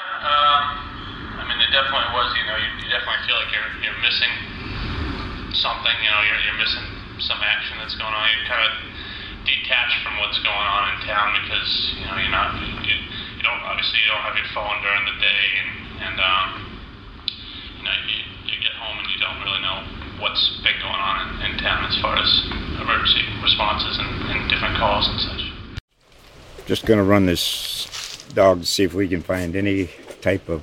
I mean, it definitely was, you definitely feel like you're missing something, you're missing some action that's going on. You're kind of detached from what's going on in town because, you're not, you don't have your phone during the day and you get home and you don't really know what's been going on in town as far as emergency responses and different calls and such. Just going to run this dog to see if we can find any type of